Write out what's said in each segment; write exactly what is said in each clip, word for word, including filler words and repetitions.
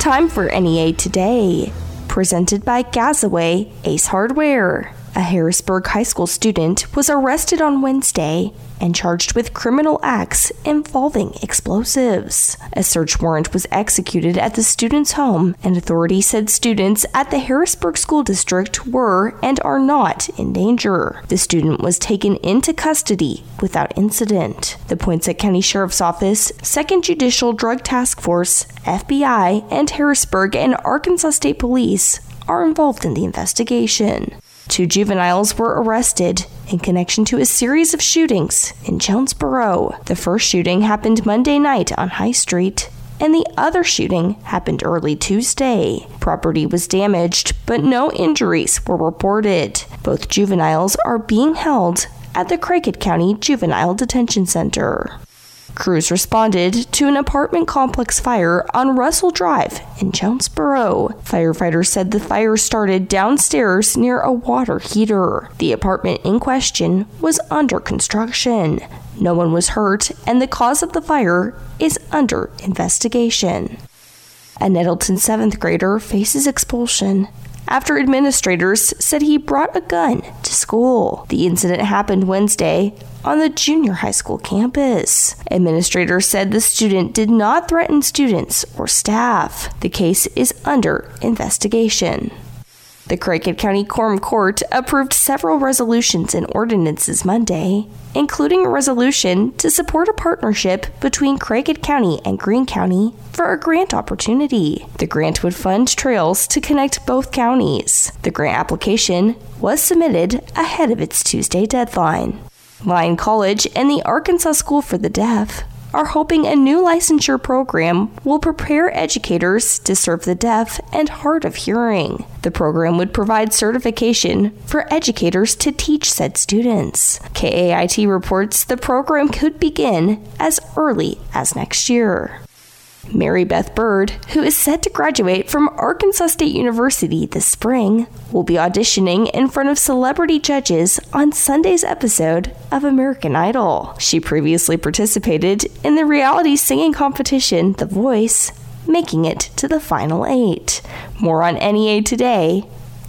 Time for N E A Today, presented by Gazaway Ace Hardware. A Harrisburg high school student was arrested on Wednesday and charged with criminal acts involving explosives. A search warrant was executed at the student's home, and authorities said students at the Harrisburg School District were and are not in danger. The student was taken into custody without incident. The Poinsett County Sheriff's Office, Second Judicial Drug Task Force, F B I, and Harrisburg and Arkansas State Police are involved in the investigation. Two juveniles were arrested in connection to a series of shootings in Jonesboro. The first shooting happened Monday night on High Street, and the other shooting happened early Tuesday. Property was damaged, but no injuries were reported. Both juveniles are being held at the Craighead County Juvenile Detention Center. Crews responded to an apartment complex fire on Russell Drive in Jonesboro. Firefighters said the fire started downstairs near a water heater. The apartment in question was under construction. No one was hurt, and the cause of the fire is under investigation. An Nettleton seventh grader faces expulsion after administrators said he brought a gun to school. The incident happened Wednesday on the junior high school campus. Administrators said the student did not threaten students or staff. The case is under investigation. The Craighead County Quorum Court approved several resolutions and ordinances Monday, including a resolution to support a partnership between Craighead County and Greene County for a grant opportunity. The grant would fund trails to connect both counties. The grant application was submitted ahead of its Tuesday deadline. Lyon College and the Arkansas School for the Deaf are hoping a new licensure program will prepare educators to serve the deaf and hard of hearing. The program would provide certification for educators to teach said students. K A I T reports the program could begin as early as next year. Mary Beth Bird, who is set to graduate from Arkansas State University this spring, will be auditioning in front of celebrity judges on Sunday's episode of American Idol. She previously participated in the reality singing competition The Voice, making it to the final eight. More on N E A Today,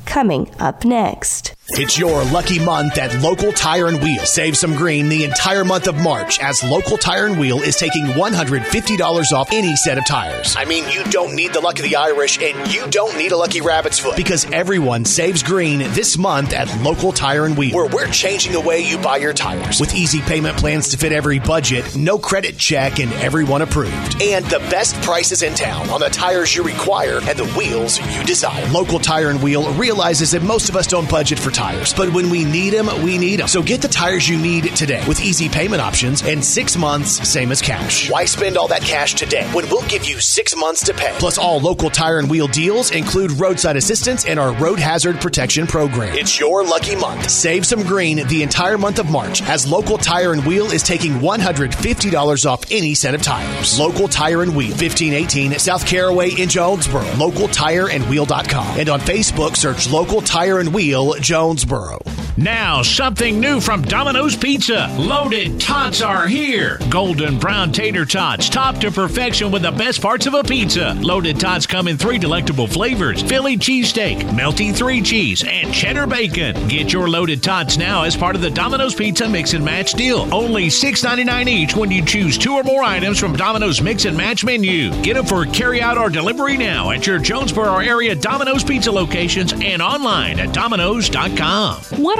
coming up next. It's your lucky month at Local Tire and Wheel. Save some green the entire month of March as Local Tire and Wheel is taking one hundred fifty dollars off any set of tires. I mean, you don't need the luck of the Irish and you don't need a lucky rabbit's foot because everyone saves green this month at Local Tire and Wheel, where we're changing the way you buy your tires with easy payment plans to fit every budget, no credit check, and everyone approved. And the best prices in town on the tires you require and the wheels you desire. Local Tire and Wheel realizes that most of us don't budget for tires. Tires. But when we need them, we need them. So get the tires you need today with easy payment options and six months, same as cash. Why spend all that cash today when we'll give you six months to pay? Plus, all Local Tire and Wheel deals include roadside assistance and our road hazard protection program. It's your lucky month. Save some green the entire month of March as Local Tire and Wheel is taking one hundred fifty dollars off any set of tires. Local Tire and Wheel, fifteen eighteen South Caraway in Jonesboro, local tire and wheel dot com. And on Facebook, search Local Tire and Wheel Jonesboro. Now, something new from Domino's Pizza. Loaded tots are here. Golden brown tater tots, topped to perfection with the best parts of a pizza. Loaded tots come in three delectable flavors: Philly cheesesteak, melty three cheese, and cheddar bacon. Get your loaded tots now as part of the Domino's Pizza Mix and Match deal. Only six ninety-nine each when you choose two or more items from Domino's Mix and Match menu. Get them for carry-out or delivery now at your Jonesboro area Domino's Pizza locations and online at domino's dot com. What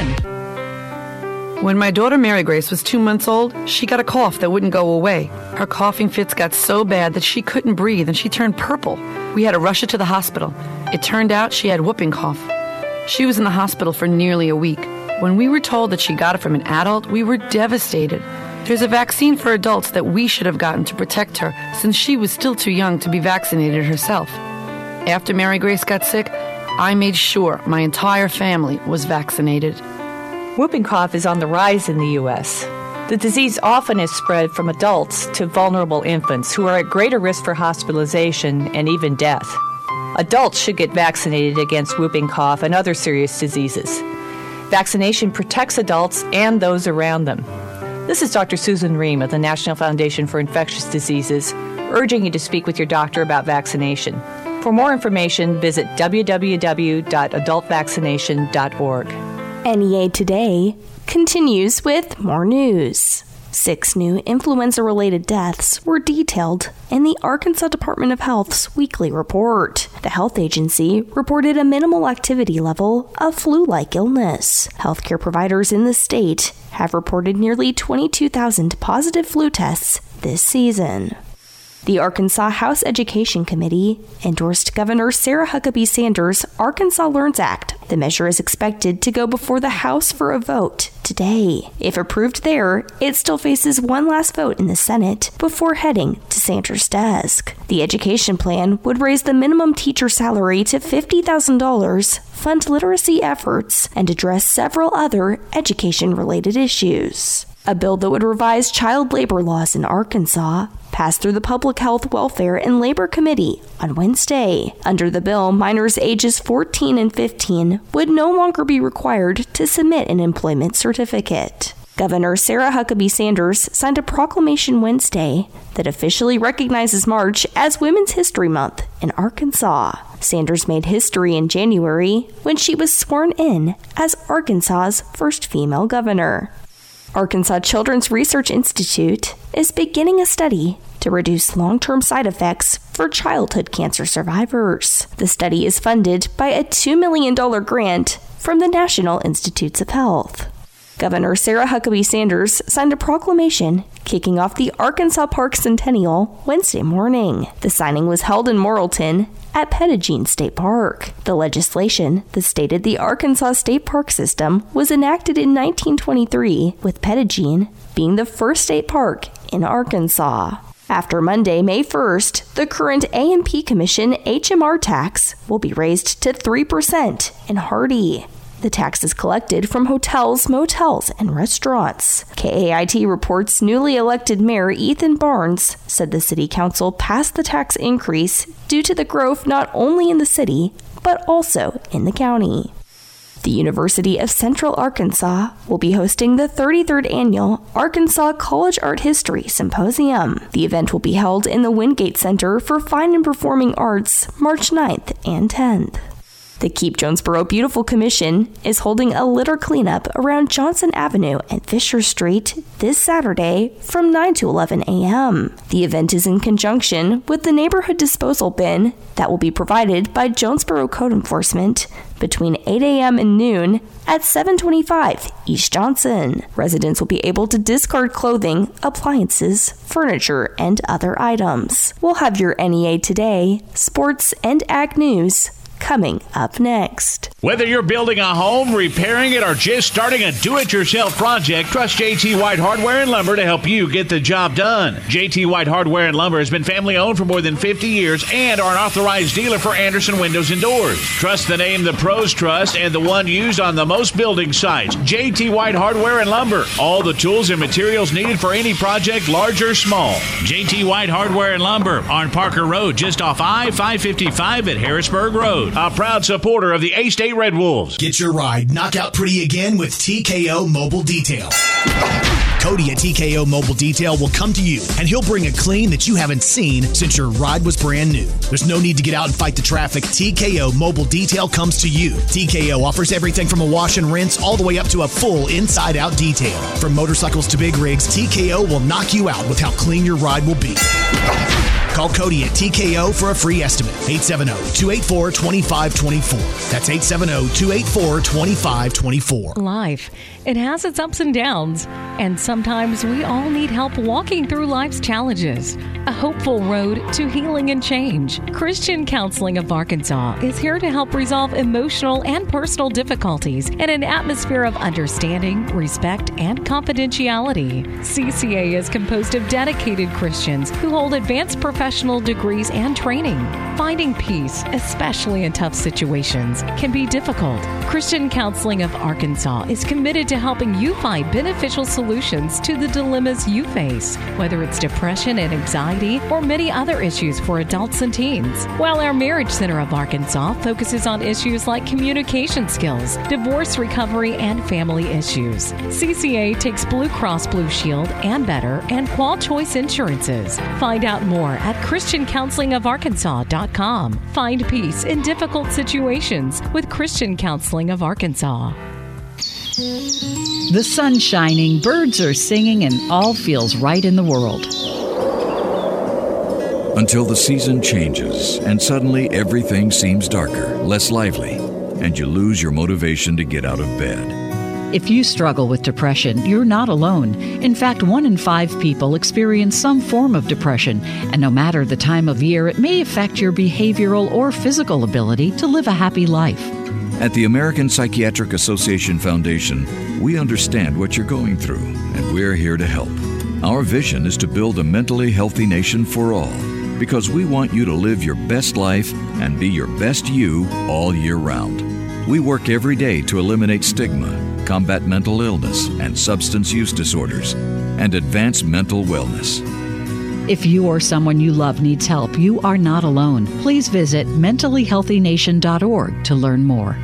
When my daughter Mary Grace was two months old, she got a cough that wouldn't go away. Her coughing fits got so bad that she couldn't breathe and she turned purple. We had to rush her to the hospital. It turned out she had whooping cough. She was in the hospital for nearly a week. When we were told that she got it from an adult, we were devastated. There's a vaccine for adults that we should have gotten to protect her since she was still too young to be vaccinated herself. After Mary Grace got sick, I made sure my entire family was vaccinated. Whooping cough is on the rise in the U S The disease often is spread from adults to vulnerable infants who are at greater risk for hospitalization and even death. Adults should get vaccinated against whooping cough and other serious diseases. Vaccination protects adults and those around them. This is Doctor Susan Ream of the National Foundation for Infectious Diseases, urging you to speak with your doctor about vaccination. For more information, visit w w w dot adult vaccination dot org. N E A Today continues with more news. Six new influenza-related deaths were detailed in the Arkansas Department of Health's weekly report. The health agency reported a minimal activity level of flu-like illness. Healthcare providers in the state have reported nearly twenty-two thousand positive flu tests this season. The Arkansas House Education Committee endorsed Governor Sarah Huckabee Sanders' Arkansas Learns Act. The measure is expected to go before the House for a vote today. If approved there, it still faces one last vote in the Senate before heading to Sanders' desk. The education plan would raise the minimum teacher salary to fifty thousand dollars, fund literacy efforts, and address several other education-related issues. A bill that would revise child labor laws in Arkansas passed through the Public Health, Welfare, and Labor Committee on Wednesday. Under the bill, minors ages fourteen and fifteen would no longer be required to submit an employment certificate. Governor Sarah Huckabee Sanders signed a proclamation Wednesday that officially recognizes March as Women's History Month in Arkansas. Sanders made history in January when she was sworn in as Arkansas's first female governor. Arkansas Children's Research Institute is beginning a study to reduce long-term side effects for childhood cancer survivors. The study is funded by a two million dollars grant from the National Institutes of Health. Governor Sarah Huckabee Sanders signed a proclamation kicking off the Arkansas Park Centennial Wednesday morning. The signing was held in Morrilton at Pettigene State Park. The legislation that stated the Arkansas State Park system was enacted in nineteen twenty-three, with Pettigene being the first state park in Arkansas. After Monday, May first, the current A and P Commission H M R tax will be raised to three percent in Hardy. The tax is collected from hotels, motels, and restaurants. K A I T reports newly elected Mayor Ethan Barnes said the city council passed the tax increase due to the growth not only in the city, but also in the county. The University of Central Arkansas will be hosting the thirty-third Annual Arkansas College Art History Symposium. The event will be held in the Wingate Center for Fine and Performing Arts March ninth and tenth. The Keep Jonesboro Beautiful Commission is holding a litter cleanup around Johnson Avenue and Fisher Street this Saturday from nine to eleven a m The event is in conjunction with the neighborhood disposal bin that will be provided by Jonesboro Code Enforcement between eight a m and noon at seven twenty-five East Johnson. Residents will be able to discard clothing, appliances, furniture, and other items. We'll have your N E A Today, sports, and ag news coming up next. Whether you're building a home, repairing it, or just starting a do-it-yourself project, trust J T White Hardware and Lumber to help you get the job done. J T White Hardware and Lumber has been family-owned for more than fifty years and are an authorized dealer for Anderson Windows and Doors. Trust the name the pros trust and the one used on the most building sites. J T White Hardware and Lumber. All the tools and materials needed for any project, large or small. J T White Hardware and Lumber on Parker Road, just off I five fifty-five at Harrisburg Road. A proud supporter of the A-State Red Wolves. Get your ride knock out pretty again with T K O Mobile Detail. Cody at T K O Mobile Detail will come to you, and he'll bring a clean that you haven't seen since your ride was brand new. There's no need to get out and fight the traffic. T K O Mobile Detail comes to you. T K O offers everything from a wash and rinse all the way up to a full inside-out detail. From motorcycles to big rigs, T K O will knock you out with how clean your ride will be. Call Cody at T K O for a free estimate. eight seven zero, two eight four, two five two four. That's eight seven zero, two eight four, two five two four. Life, it has its ups and downs. and sometimes we all need help walking through life's challenges. A hopeful road to healing and change. Christian Counseling of Arkansas is here to help resolve emotional and personal difficulties in an atmosphere of understanding, respect, and confidentiality. C C A is composed of dedicated Christians who hold advanced professional degrees and training. Finding peace, especially in tough situations, can be difficult. Christian Counseling of Arkansas is committed to helping you find beneficial solutions to the dilemmas you face, whether it's depression and anxiety or many other issues for adults and teens. While our Marriage Center of Arkansas focuses on issues like communication skills, divorce recovery, and family issues. C C A takes Blue Cross Blue Shield, and Better, and QualChoice insurances. Find out more at Christian Counseling of Arkansas dot com. Find peace in difficult situations with Christian Counseling of Arkansas. The sun's shining, birds are singing, and all feels right in the world. Until the season changes and suddenly everything seems darker, less lively, and you lose your motivation to get out of bed. If you struggle with depression, you're not alone. In fact, one in five people experience some form of depression, and no matter the time of year, it may affect your behavioral or physical ability to live a happy life. At the American Psychiatric Association Foundation, we understand what you're going through, and we're here to help. Our vision is to build a mentally healthy nation for all, because we want you to live your best life and be your best you all year round. We work every day to eliminate stigma, combat mental illness and substance use disorders, and advance mental wellness. If you or someone you love needs help, you are not alone. Please visit mentally healthy nation dot org to learn more.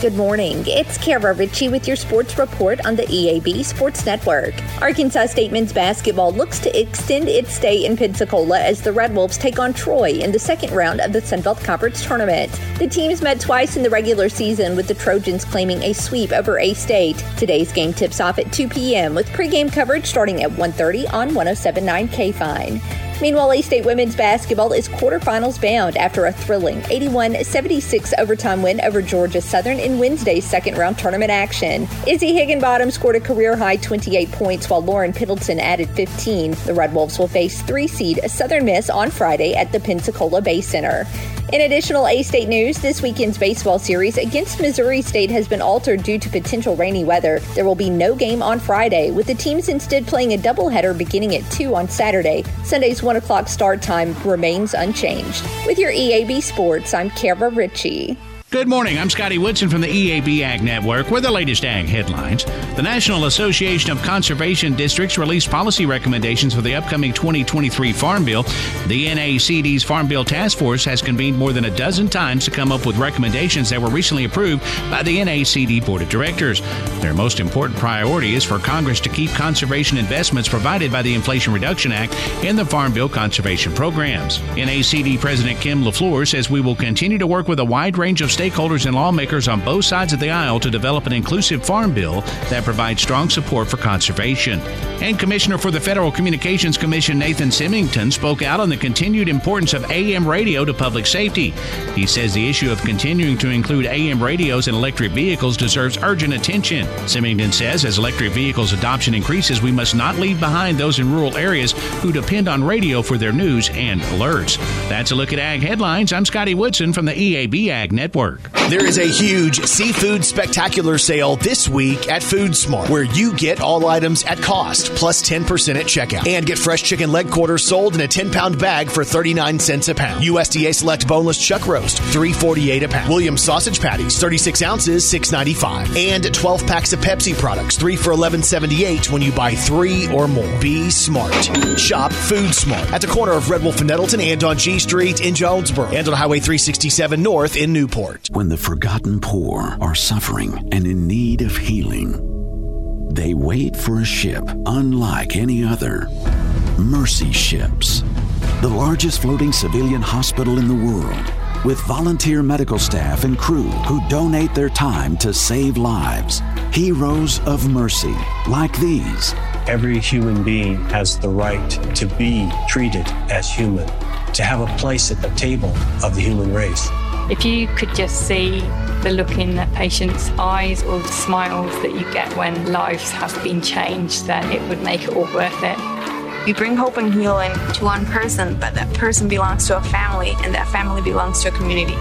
Good morning. It's Kara Ritchie with your sports report on the E A B Sports Network. Arkansas State men's basketball looks to extend its stay in Pensacola as the Red Wolves take on Troy in the second round of the Sun Belt Conference Tournament. The teams met twice in the regular season, with the Trojans claiming a sweep over A-State. Today's game tips off at two p.m. with pregame coverage starting at one thirty on one oh seven point nine K F I N. Meanwhile, A-State women's basketball is quarterfinals bound after a thrilling eighty-one seventy-six overtime win over Georgia Southern in Wednesday's second-round tournament action. Izzy Higginbottom scored a career-high twenty-eight points, while Lauren Piddleton added fifteen. The Red Wolves will face three-seed Southern Miss on Friday at the Pensacola Bay Center. In additional A-State news, this weekend's baseball series against Missouri State has been altered due to potential rainy weather. There will be no game on Friday, with the teams instead playing a doubleheader beginning at two on Saturday. Sunday's one o'clock start time remains unchanged. With your E A B Sports, I'm Kara Ritchie. Good morning, I'm Scotty Woodson from the E A B Ag Network with the latest ag headlines. The National Association of Conservation Districts released policy recommendations for the upcoming twenty twenty-three Farm Bill. The N A C D's Farm Bill Task Force has convened more than a dozen times to come up with recommendations that were recently approved by the N A C D Board of Directors. Their most important priority is for Congress to keep conservation investments provided by the Inflation Reduction Act and the Farm Bill conservation programs. N A C D President Kim LaFleur says we will continue to work with a wide range of stakeholders Stakeholders and lawmakers on both sides of the aisle to develop an inclusive farm bill that provides strong support for conservation. And Commissioner for the Federal Communications Commission Nathan Simington spoke out on the continued importance of A M radio to public safety. He says the issue of continuing to include A M radios in electric vehicles deserves urgent attention. Simington says as electric vehicles adoption increases, we must not leave behind those in rural areas who depend on radio for their news and alerts. That's a look at Ag Headlines. I'm Scotty Woodson from the E A B Ag Network. There is a huge seafood spectacular sale this week at Food Smart, where you get all items at cost, plus ten percent at checkout. And get fresh chicken leg quarters sold in a ten-pound bag for thirty-nine cents a pound. U S D A Select Boneless Chuck Roast, three forty-eight a pound. Williams Sausage Patties, thirty-six ounces, six ninety-five. And twelve packs of Pepsi products, three for eleven seventy-eight when you buy three or more. Be smart. Shop Food Smart at the corner of Red Wolf and Nettleton and on G Street in Jonesboro. And on Highway three sixty-seven North in Newport. When the forgotten poor are suffering and in need of healing, they wait for a ship unlike any other. Mercy Ships, the largest floating civilian hospital in the world, with volunteer medical staff and crew who donate their time to save lives. Heroes of mercy like these. Every human being has the right to be treated as human, to have a place at the table of the human race. If you could just see the look in the patient's eyes or the smiles that you get when lives have been changed, then it would make it all worth it. You bring hope and healing to one person, but that person belongs to a family, and that family belongs to a community.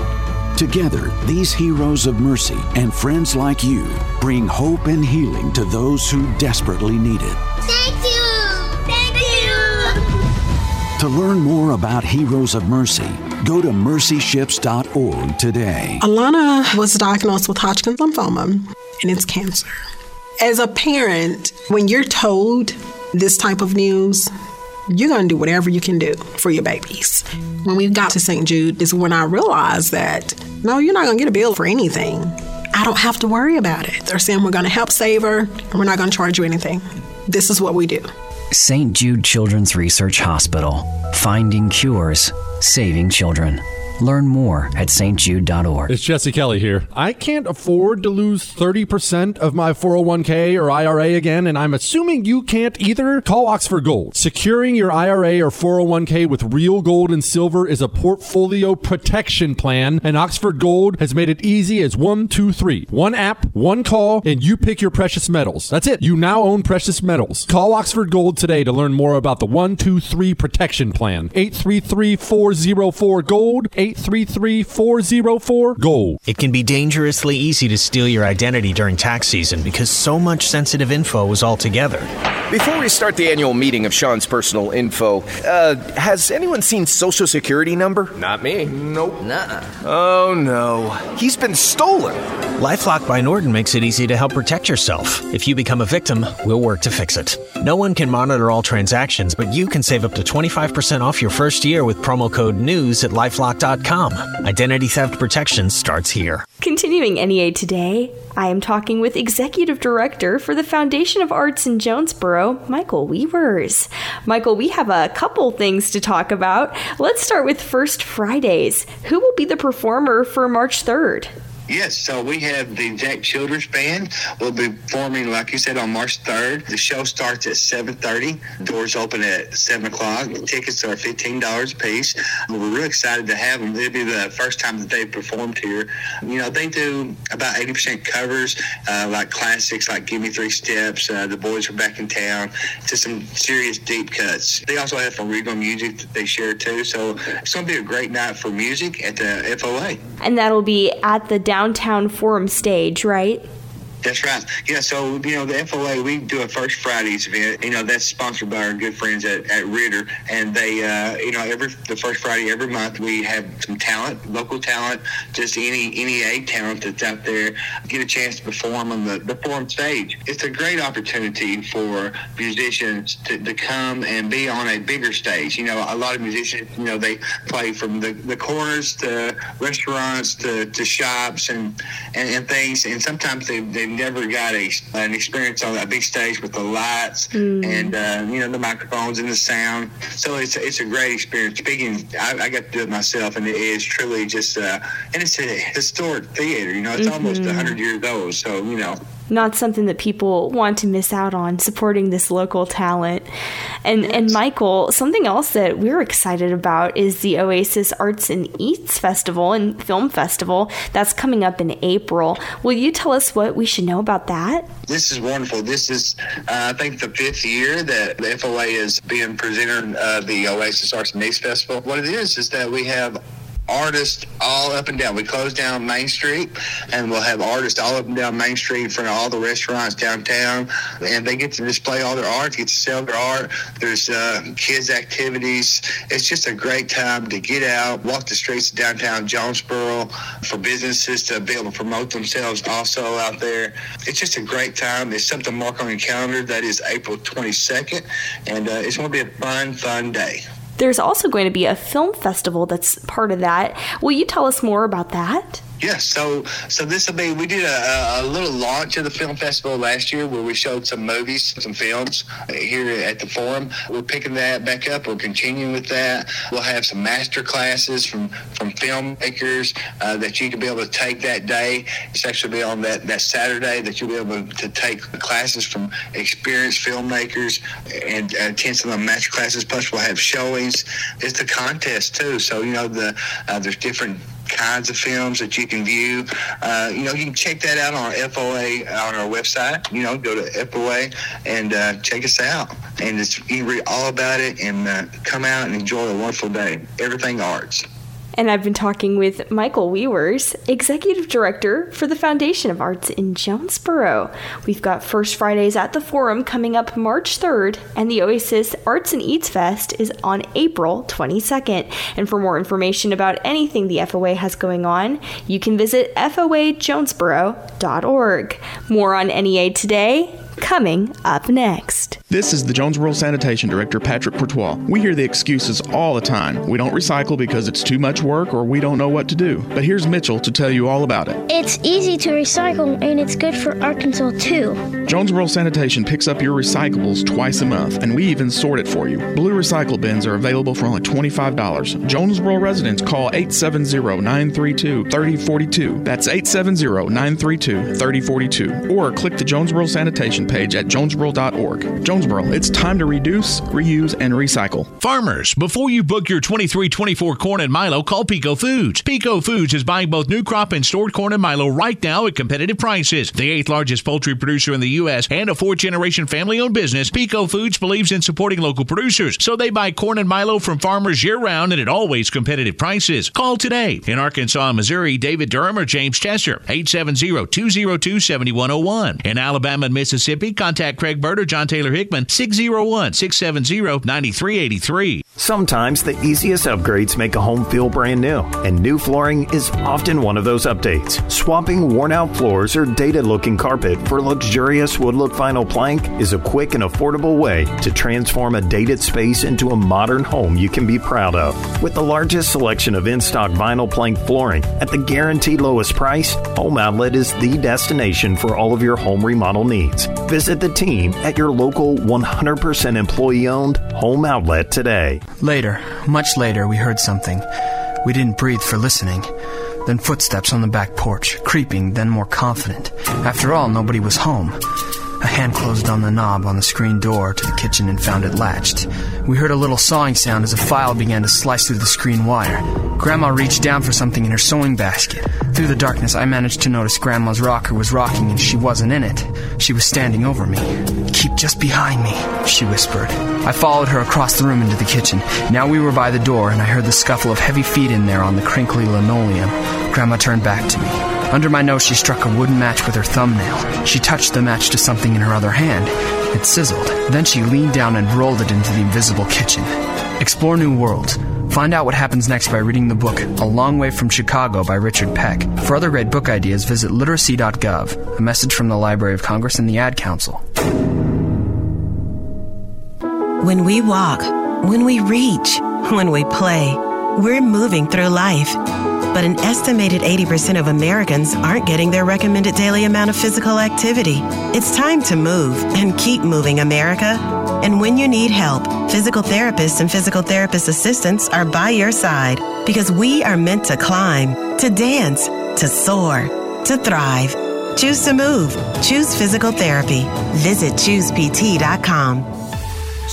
Together, these heroes of mercy and friends like you bring hope and healing to those who desperately need it. Thank you! Thank you! To learn more about Heroes of Mercy, go to mercy ships dot org today. Alana was diagnosed with Hodgkin's lymphoma, and it's cancer. As a parent, when you're told this type of news, you're going to do whatever you can do for your babies. When we got to Saint Jude is when I realized that, no, you're not going to get a bill for anything. I don't have to worry about it. They're saying we're going to help save her, and we're not going to charge you anything. This is what we do. Saint Jude Children's Research Hospital. Finding cures, saving children. Learn more at st jude dot org. It's Jesse Kelly here. I can't afford to lose thirty percent of my four oh one k or I R A again, and I'm assuming you can't either. Call Oxford Gold. Securing your I R A or four oh one k with real gold and silver is a portfolio protection plan, and Oxford Gold has made it easy as one, two, three. One app, one call, and you pick your precious metals. That's it. You now own precious metals. Call Oxford Gold today to learn more about the one, two, three protection plan. eight three three, four oh four, gold, eight three three, four oh four, gold. It can be dangerously easy to steal your identity during tax season because so much sensitive info is all together. Before we start the annual meeting of Sean's personal info, uh, has anyone seen Social Security number? Not me. Nope. Nuh-uh. Oh, no. He's been stolen. LifeLock by Norton makes it easy to help protect yourself. If you become a victim, we'll work to fix it. No one can monitor all transactions, but you can save up to twenty-five percent off your first year with promo code NEWS at LifeLock dot com. Identity theft protection starts here. Continuing N E A Today, I am talking with Executive Director for the Foundation of Arts in Jonesboro, Michael Weavers. Michael, we have a couple things to talk about. Let's start with First Fridays. Who will be the performer for March third? Yes, so we have the Jack Childress Band. We'll be performing, like you said, on March third. The show starts at seven thirty. Doors open at seven o'clock. The tickets are fifteen dollars a piece. We're really excited to have them. It'll be the first time that they've performed here. You know, they do about eighty percent covers, uh, like classics, like Give Me Three Steps, uh, The Boys Are Back in Town, to some serious deep cuts. They also have some regional music that they share, too. So it's going to be a great night for music at the F O A. And that'll be at the down Downtown Forum stage, right? That's right. Yeah, so, you know, the F O A, we do a First Fridays event. You know, that's sponsored by our good friends at, at Ritter. And they, uh, you know, every the first Friday every month, we have some talent, local talent, just any N E A talent that's out there, get a chance to perform on the, the forum stage. It's a great opportunity for musicians to, to come and be on a bigger stage. You know, a lot of musicians, you know, they play from the, the corners to restaurants to, to shops and, and, and things. And sometimes they, they never got a, an experience on that big stage with the lights mm. and uh, you know the microphones and the sound. So it's it's a great experience. Speaking, I, I got to do it myself, and it is truly just uh, and it's a historic theater. You know, it's mm-hmm. almost one hundred years old. So you know. Not something that people want to miss out on, supporting this local talent. And yes. and Michael, something else that we're excited about is the Oasis Arts and Eats Festival and Film Festival that's coming up in April. Will you tell us what we should know about that? This is wonderful. This is, uh, I think, the fifth year that the F O A is being presented uh, the Oasis Arts and Eats Festival. What it is is that we have artists all up and down. We close down Main Street, and we'll have artists all up and down Main Street in front of all the restaurants downtown, and they get to display all their art, get to sell their art. There's uh, kids' activities. It's just a great time to get out, walk the streets of downtown Jonesboro, for businesses to be able to promote themselves also out there. It's just a great time. There's something to mark on your calendar. That is April twenty-second, and uh, it's going to be a fun, fun day. There's also going to be a film festival that's part of that. Will you tell us more about that? Yes, so so this will be, we did a, a little launch of the film festival last year where we showed some movies, some films here at the forum. We're picking that back up. We're continuing with that. We'll have some master classes from, from filmmakers uh, that you can be able to take that day. It's actually be on that, that Saturday that you'll be able to take classes from experienced filmmakers and attend some of the master classes. Plus, we'll have showings. It's the contest, too. So, you know, the uh, there's different kinds of films that you can view. Uh, you know, you can check that out on our F O A, on our website. You know, go to F O A and uh, check us out. And it's, you can read all about it and uh, come out and enjoy a wonderful day. Everything arts. And I've been talking with Michael Weavers, Executive Director for the Foundation of Arts in Jonesboro. We've got First Fridays at the Forum coming up March third, and the Oasis Arts and Eats Fest is on April twenty-second. And for more information about anything the F O A has going on, you can visit F O A Jonesboro dot org. More on N E A Today, coming up next. This is the Jonesboro Sanitation Director, Patrick Portois. We hear the excuses all the time. We don't recycle because it's too much work or we don't know what to do. But here's Mitchell to tell you all about it. It's easy to recycle and it's good for Arkansas too. Jonesboro Sanitation picks up your recyclables twice a month, and we even sort it for you. Blue recycle bins are available for only twenty-five dollars. Jonesboro residents call eight seven zero, nine three two, three zero four two. That's eight seven zero, nine three two, three zero four two. Or click the Jonesboro Sanitation page at jonesboro dot org. Jonesboro, it's time to reduce, reuse, and recycle. Farmers, before you book your twenty-three twenty-four corn and milo, call Pico Foods. Pico Foods is buying both new crop and stored corn and milo right now at competitive prices. The eighth largest poultry producer in the U S and a fourth-generation family-owned business, Pico Foods believes in supporting local producers, so they buy corn and milo from farmers year-round and at always competitive prices. Call today. In Arkansas and Missouri, David Durham or James Chester, eight seven zero, two zero two, seven one zero one. In Alabama and Mississippi, contact Craig Bird or John Taylor Hickman, six zero one, six seven zero, nine three eight three. Sometimes the easiest upgrades make a home feel brand new, and new flooring is often one of those updates. Swapping worn-out floors or dated-looking carpet for luxurious wood-look vinyl plank is a quick and affordable way to transform a dated space into a modern home you can be proud of. With the largest selection of in-stock vinyl plank flooring at the guaranteed lowest price, Home Outlet is the destination for all of your home remodel needs. Visit the team at your local one hundred percent employee-owned Home Outlet today. Later, much later, we heard something. We didn't breathe for listening. Then footsteps on the back porch, creeping, then more confident. After all, nobody was home. A hand closed on the knob on the screen door to the kitchen and found it latched. We heard a little sawing sound as a file began to slice through the screen wire. Grandma reached down for something in her sewing basket. Through the darkness, I managed to notice Grandma's rocker was rocking and she wasn't in it. She was standing over me. "Keep just behind me," she whispered. I followed her across the room into the kitchen. Now we were by the door, and I heard the scuffle of heavy feet in there on the crinkly linoleum. Grandma turned back to me. Under my nose, she struck a wooden match with her thumbnail. She touched the match to something in her other hand. It sizzled. Then she leaned down and rolled it into the invisible kitchen. Explore new worlds. Find out what happens next by reading the book A Long Way from Chicago by Richard Peck. For other great book ideas, visit literacy dot gov. A message from the Library of Congress and the Ad Council. When we walk, when we reach, when we play, we're moving through life. But an estimated eighty percent of Americans aren't getting their recommended daily amount of physical activity. It's time to move and keep moving, America. And when you need help, physical therapists and physical therapist assistants are by your side, because we are meant to climb, to dance, to soar, to thrive. Choose to move. Choose physical therapy. Visit choose p t dot com.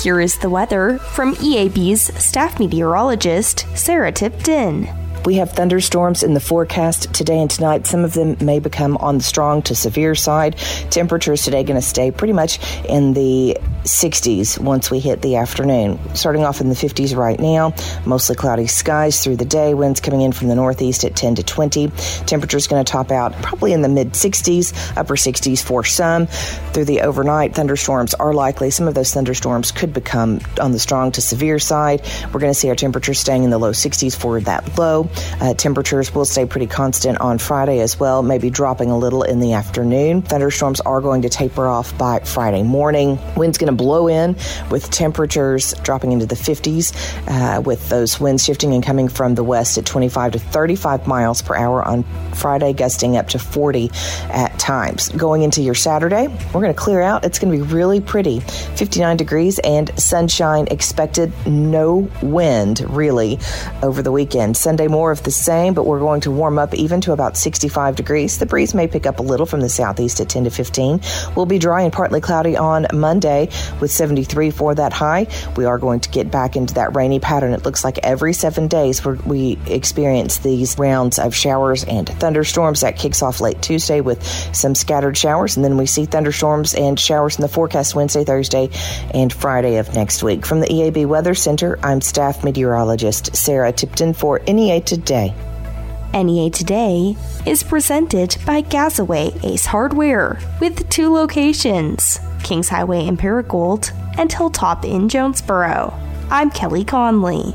Here is the weather from E A B's staff meteorologist, Sarah Tipton. We have thunderstorms in the forecast today and tonight. Some of them may become on the strong to severe side. Temperatures today going to stay pretty much in the sixties once we hit the afternoon. Starting off in the fifties right now, mostly cloudy skies through the day. Winds coming in from the northeast at ten to twenty. Temperatures going to top out probably in the mid-sixties, upper sixties for some. Through the overnight, thunderstorms are likely. Some of those thunderstorms could become on the strong to severe side. We're going to see our temperatures staying in the low sixties for that low. Uh, temperatures will stay pretty constant on Friday as well, maybe dropping a little in the afternoon. Thunderstorms are going to taper off by Friday morning. Wind's going to blow in with temperatures dropping into the fifties, uh, with those winds shifting and coming from the west at twenty-five to thirty-five miles per hour on Friday, gusting up to forty at times. Going into your Saturday, we're going to clear out. It's going to be really pretty. fifty-nine degrees and sunshine expected. No wind, really, over the weekend. Sunday morning, more of the same, but we're going to warm up even to about sixty-five degrees. The breeze may pick up a little from the southeast at ten to fifteen. We'll be dry and partly cloudy on Monday. with seventy-three for that high. We are going to get back into that rainy pattern. It looks like every seven days we're, we experience these rounds of showers and thunderstorms. That kicks off late Tuesday with some scattered showers, and then we see thunderstorms and showers in the forecast Wednesday, Thursday, and Friday of next week. From the E A B Weather Center, I'm staff meteorologist Sarah Tipton for N E A Today. N E A Today is presented by Gasaway Ace Hardware with two locations, Kings Highway in Paragould and Hilltop in Jonesboro. I'm Kelly Conley.